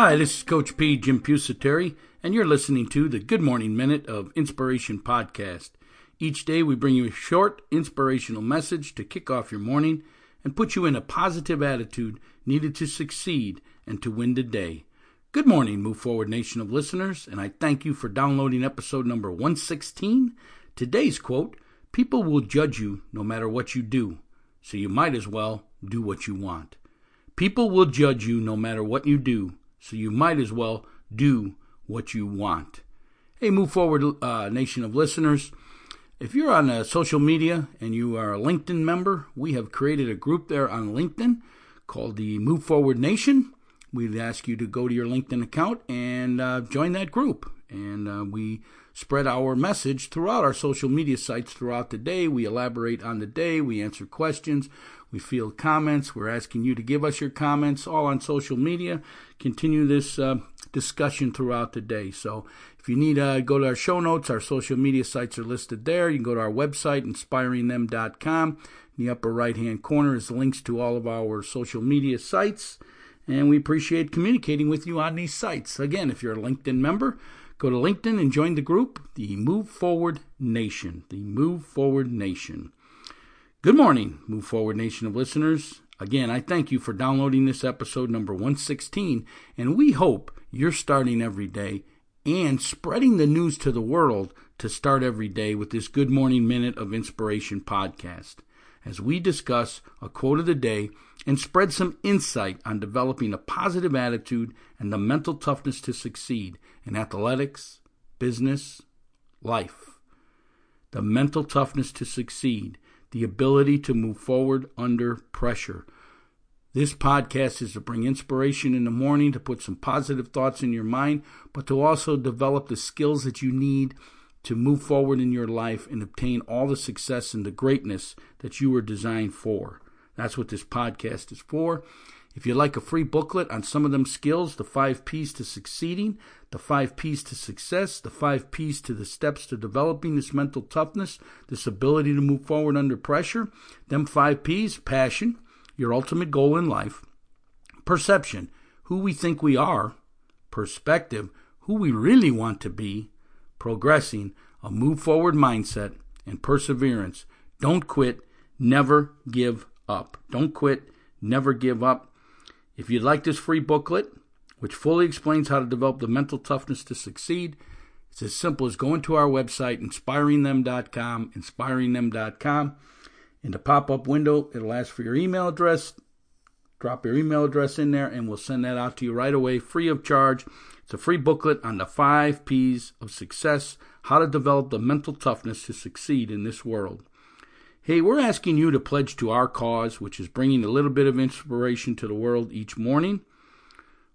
Hi, this is Coach P, Jim Pusateri, and you're listening to the Good Morning Minute of Inspiration podcast. Each day we bring you a short, inspirational message to kick off your morning and put you in a positive attitude needed to succeed and to win the day. Good morning, Move Forward Nation of listeners, and I thank you for downloading episode number 116. Today's quote, "People will judge you no matter what you do, so you might as well do what you want." People will judge you no matter what you do, so you might as well do what you want. Hey, Move Forward Nation of listeners, if you're on social media and you are a LinkedIn member, we have created a group there on LinkedIn called the Move Forward Nation. We'd ask you to go to your LinkedIn account and join that group. And we spread our message throughout our social media sites throughout the day. We elaborate on the day. We answer questions. We field comments. We're asking you to give us your comments all on social media. Continue this discussion throughout the day. So if you need to go to our show notes, our social media sites are listed there. You can go to our website, inspiringthem.com. In the upper right-hand corner is links to all of our social media sites. And we appreciate communicating with you on these sites. Again, if you're a LinkedIn member, go to LinkedIn and join the group, the Move Forward Nation. The Move Forward Nation. Good morning, Move Forward Nation of listeners. Again, I thank you for downloading this episode number 116, and we hope you're starting every day and spreading the news to the world to start every day with this Good Morning Minute of Inspiration podcast, as we discuss a quote of the day and spread some insight on developing a positive attitude and the mental toughness to succeed in athletics, business, life. The mental toughness to succeed, the ability to move forward under pressure. This podcast is to bring inspiration in the morning, to put some positive thoughts in your mind, but to also develop the skills that you need to move forward in your life and obtain all the success and the greatness that you were designed for. That's what this podcast is for. If you'd like a free booklet on some of them skills, the 5 P's to succeeding, the 5 P's to success, the 5 P's to the steps to developing this mental toughness, this ability to move forward under pressure, them 5 P's, passion, your ultimate goal in life, perception, who we think we are, perspective, who we really want to be, progressing, a move-forward mindset, and perseverance. Don't quit. Never give up. Don't quit. Never give up. If you'd like this free booklet, which fully explains how to develop the mental toughness to succeed, it's as simple as going to our website, inspiringthem.com, inspiringthem.com. In the pop-up window, it'll ask for your email address. Drop your email address in there, and we'll send that out to you right away, free of charge. It's a free booklet on the 5 P's of success, how to develop the mental toughness to succeed in this world. Hey, we're asking you to pledge to our cause, which is bringing a little bit of inspiration to the world each morning.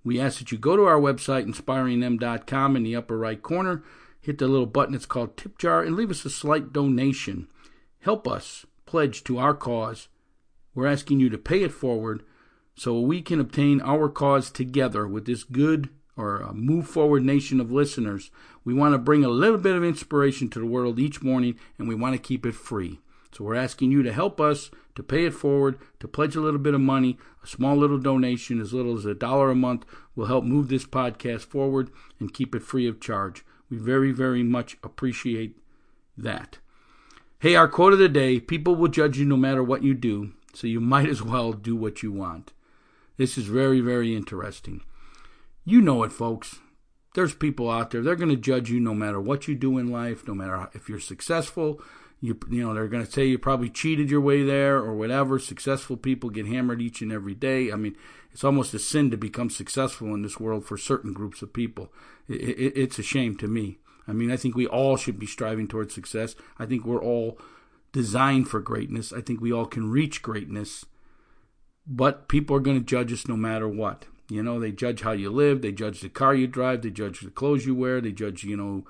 We ask that you go to our website, inspiringthem.com, in the upper right corner. Hit the little button that's called Tip Jar, and leave us a slight donation. Help us pledge to our cause. We're asking you to pay it forward, so we can obtain our cause together with this good or Move Forward Nation of listeners. We want to bring a little bit of inspiration to the world each morning, and we want to keep it free. So we're asking you to help us, to pay it forward, to pledge a little bit of money. A small little donation, as little as $1 a month, will help move this podcast forward and keep it free of charge. We very, very much appreciate that. Hey, our quote of the day, people will judge you no matter what you do, so you might as well do what you want. This is very, very interesting. You know it, folks. There's people out there. They're going to judge you no matter what you do in life, no matter if you're successful. You know, they're going to say you probably cheated your way there or whatever. Successful people get hammered each and every day. I mean, it's almost a sin to become successful in this world for certain groups of people. It's a shame to me. I mean, I think we all should be striving towards success. I think we're all designed for greatness. I think we all can reach greatness. But people are going to judge us no matter what. You know, they judge how you live. They judge the car you drive. They judge the clothes you wear. They judge, you know,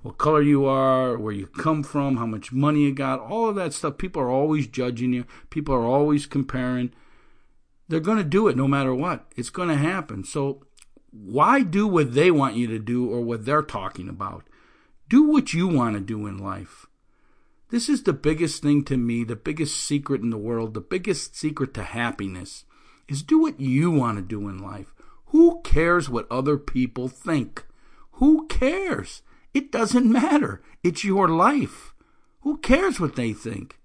what color you are, where you come from, how much money you got, all of that stuff. People are always judging you. People are always comparing. They're going to do it no matter what. It's going to happen. So why do what they want you to do or what they're talking about? Do what you want to do in life. This is the biggest thing to me, the biggest secret in the world, the biggest secret to happiness, is do what you want to do in life, Who cares what other people think? Who cares? It doesn't matter. It's your life. Who cares what they think?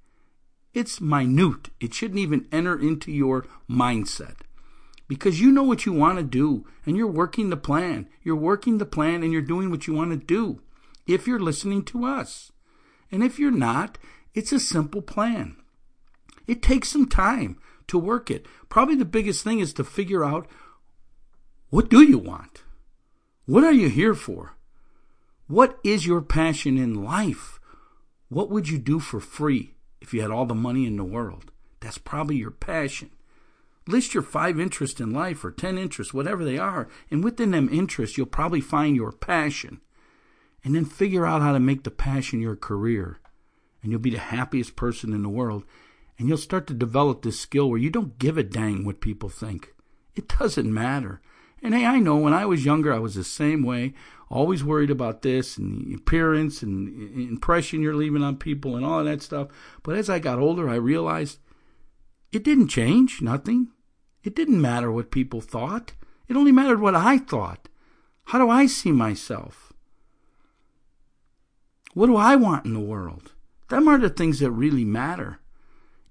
It's minute. It shouldn't even enter into your mindset. Because you know what you want to do, and you're working the plan. You're working the plan, and you're doing what you want to do, if you're listening to us. And if you're not, it's a simple plan. It takes some time to work it. Probably the biggest thing is to figure out, what do you want? What are you here for? What is your passion in life? What would you do for free if you had all the money in the world? That's probably your passion. List your 5 interests in life or 10 interests, whatever they are, and within them interests, you'll probably find your passion. And then figure out how to make the passion your career. And you'll be the happiest person in the world. And you'll start to develop this skill where you don't give a dang what people think. It doesn't matter. And hey, I know when I was younger, I was the same way, always worried about this and the appearance and the impression you're leaving on people and all of that stuff. But as I got older, I realized it didn't change, nothing. It didn't matter what people thought. It only mattered what I thought. How do I see myself? What do I want in the world? Them are the things that really matter.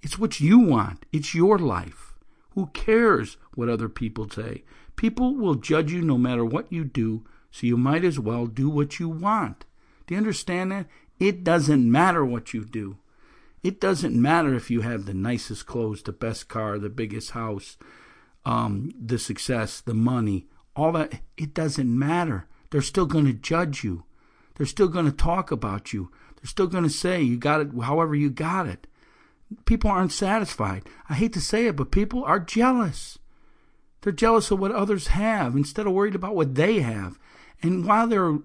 It's what you want. It's your life. Who cares what other people say? People will judge you no matter what you do, so you might as well do what you want. Do you understand that? It doesn't matter what you do. It doesn't matter if you have the nicest clothes, the best car, the biggest house, the success, the money, all that. It doesn't matter. They're still going to judge you. They're still going to talk about you. They're still going to say you got it however you got it. People aren't satisfied. I hate to say it, but people are jealous. They're jealous of what others have instead of worried about what they have. And while they're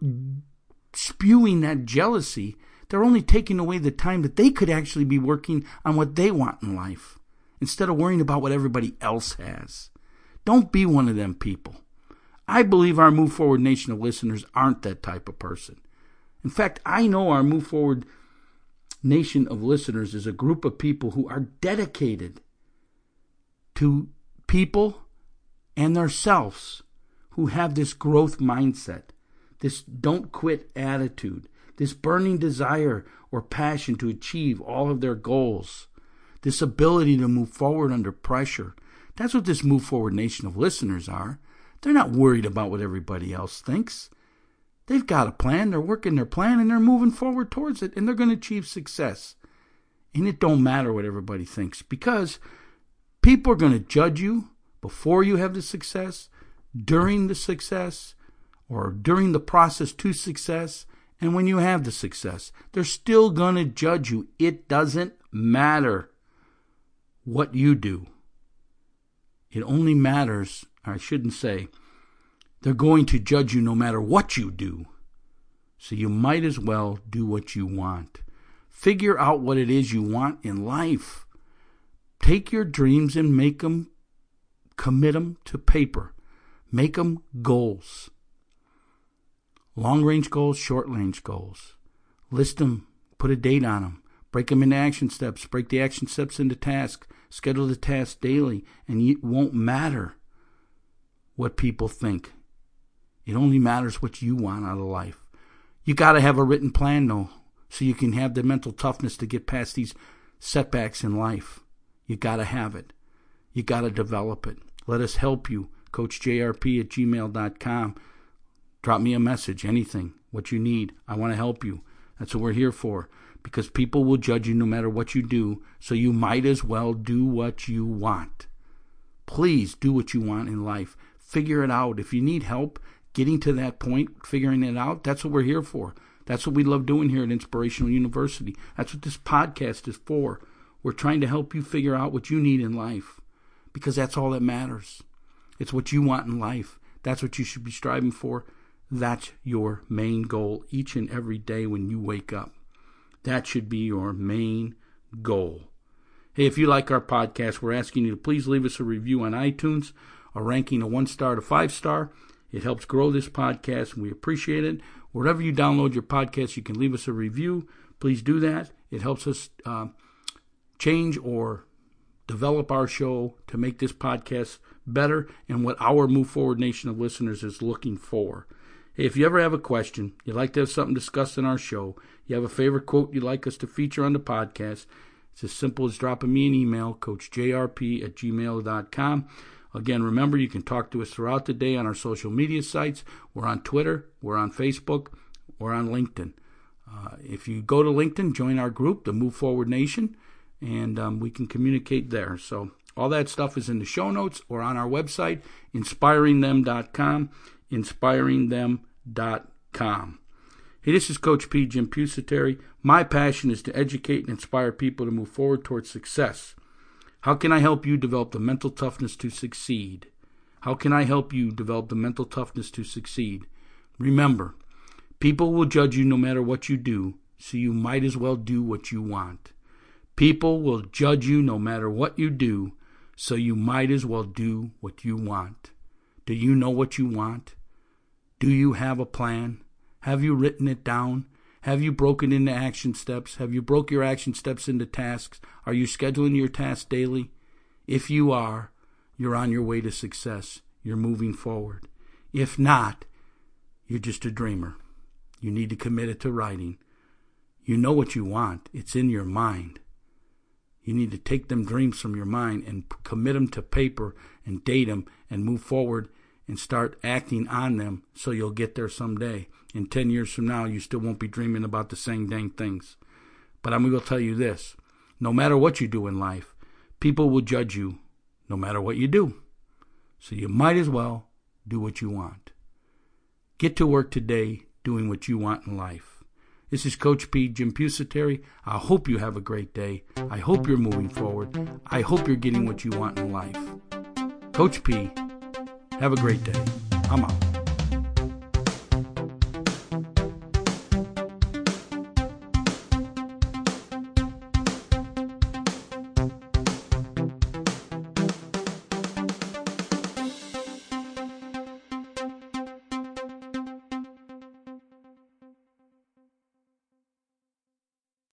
spewing that jealousy, they're only taking away the time that they could actually be working on what they want in life instead of worrying about what everybody else has. Don't be one of them people. I believe our Move Forward Nation of listeners aren't that type of person. In fact, I know our Move Forward Nation of listeners is a group of people who are dedicated to people and themselves who have this growth mindset, this don't quit attitude, this burning desire or passion to achieve all of their goals, this ability to move forward under pressure. That's what this Move Forward Nation of listeners are. They're not worried about what everybody else thinks. They've got a plan, they're working their plan, and they're moving forward towards it, and they're going to achieve success. And it don't matter what everybody thinks, because people are going to judge you before you have the success, during the success, or during the process to success, and when you have the success. They're still going to judge you. It doesn't matter what you do. It only matters, or I shouldn't say, they're going to judge you no matter what you do. So you might as well do what you want. Figure out what it is you want in life. Take your dreams and make them, commit them to paper. Make them goals. Long-range goals, short-range goals. List them. Put a date on them. Break them into action steps. Break the action steps into tasks. Schedule the tasks daily, and it won't matter what people think. It only matters what you want out of life. You got to have a written plan, though, so you can have the mental toughness to get past these setbacks in life. You got to have it. You got to develop it. Let us help you. CoachJRP@gmail.com. Drop me a message, anything, what you need. I want to help you. That's what we're here for, because people will judge you no matter what you do, so you might as well do what you want. Please do what you want in life. Figure it out. If you need help getting to that point, figuring it out, that's what we're here for. That's what we love doing here at Inspirational University. That's what this podcast is for. We're trying to help you figure out what you need in life, because that's all that matters. It's what you want in life. That's what you should be striving for. That's your main goal each and every day when you wake up. That should be your main goal. Hey, if you like our podcast, we're asking you to please leave us a review on iTunes, a ranking of 1-star to 5-star. It helps grow this podcast, and we appreciate it. Wherever you download your podcast, you can leave us a review. Please do that. It helps us change or develop our show to make this podcast better and what our Move Forward Nation of listeners is looking for. Hey, if you ever have a question, you'd like to have something discussed in our show, you have a favorite quote you'd like us to feature on the podcast, it's as simple as dropping me an email, coachjrp@gmail.com. Again, remember, you can talk to us throughout the day on our social media sites. We're on Twitter, we're on Facebook, we're on LinkedIn. If you go to LinkedIn, join our group, the Move Forward Nation, and we can communicate there. So all that stuff is in the show notes or on our website, inspiringthem.com, inspiringthem.com. Hey, this is Coach P, Jim Pusateri. My passion is to educate and inspire people to move forward towards success. How can I help you develop the mental toughness to succeed? How can I help you develop the mental toughness to succeed? Remember, people will judge you no matter what you do, so you might as well do what you want. People will judge you no matter what you do, so you might as well do what you want. Do you know what you want? Do you have a plan? Have you written it down? Have you broken into action steps? Have you broke your action steps into tasks? Are you scheduling your tasks daily? If you are, you're on your way to success. You're moving forward. If not, you're just a dreamer. You need to commit it to writing. You know what you want. It's in your mind. You need to take them dreams from your mind and commit them to paper and date them and move forward and start acting on them so you'll get there someday. And 10 years from now, you still won't be dreaming about the same dang things. But I'm going to tell you this. No matter what you do in life, people will judge you no matter what you do. So you might as well do what you want. Get to work today doing what you want in life. This is Coach P, Jim Pusateri. I hope you have a great day. I hope you're moving forward. I hope you're getting what you want in life. Coach P, have a great day. I'm out.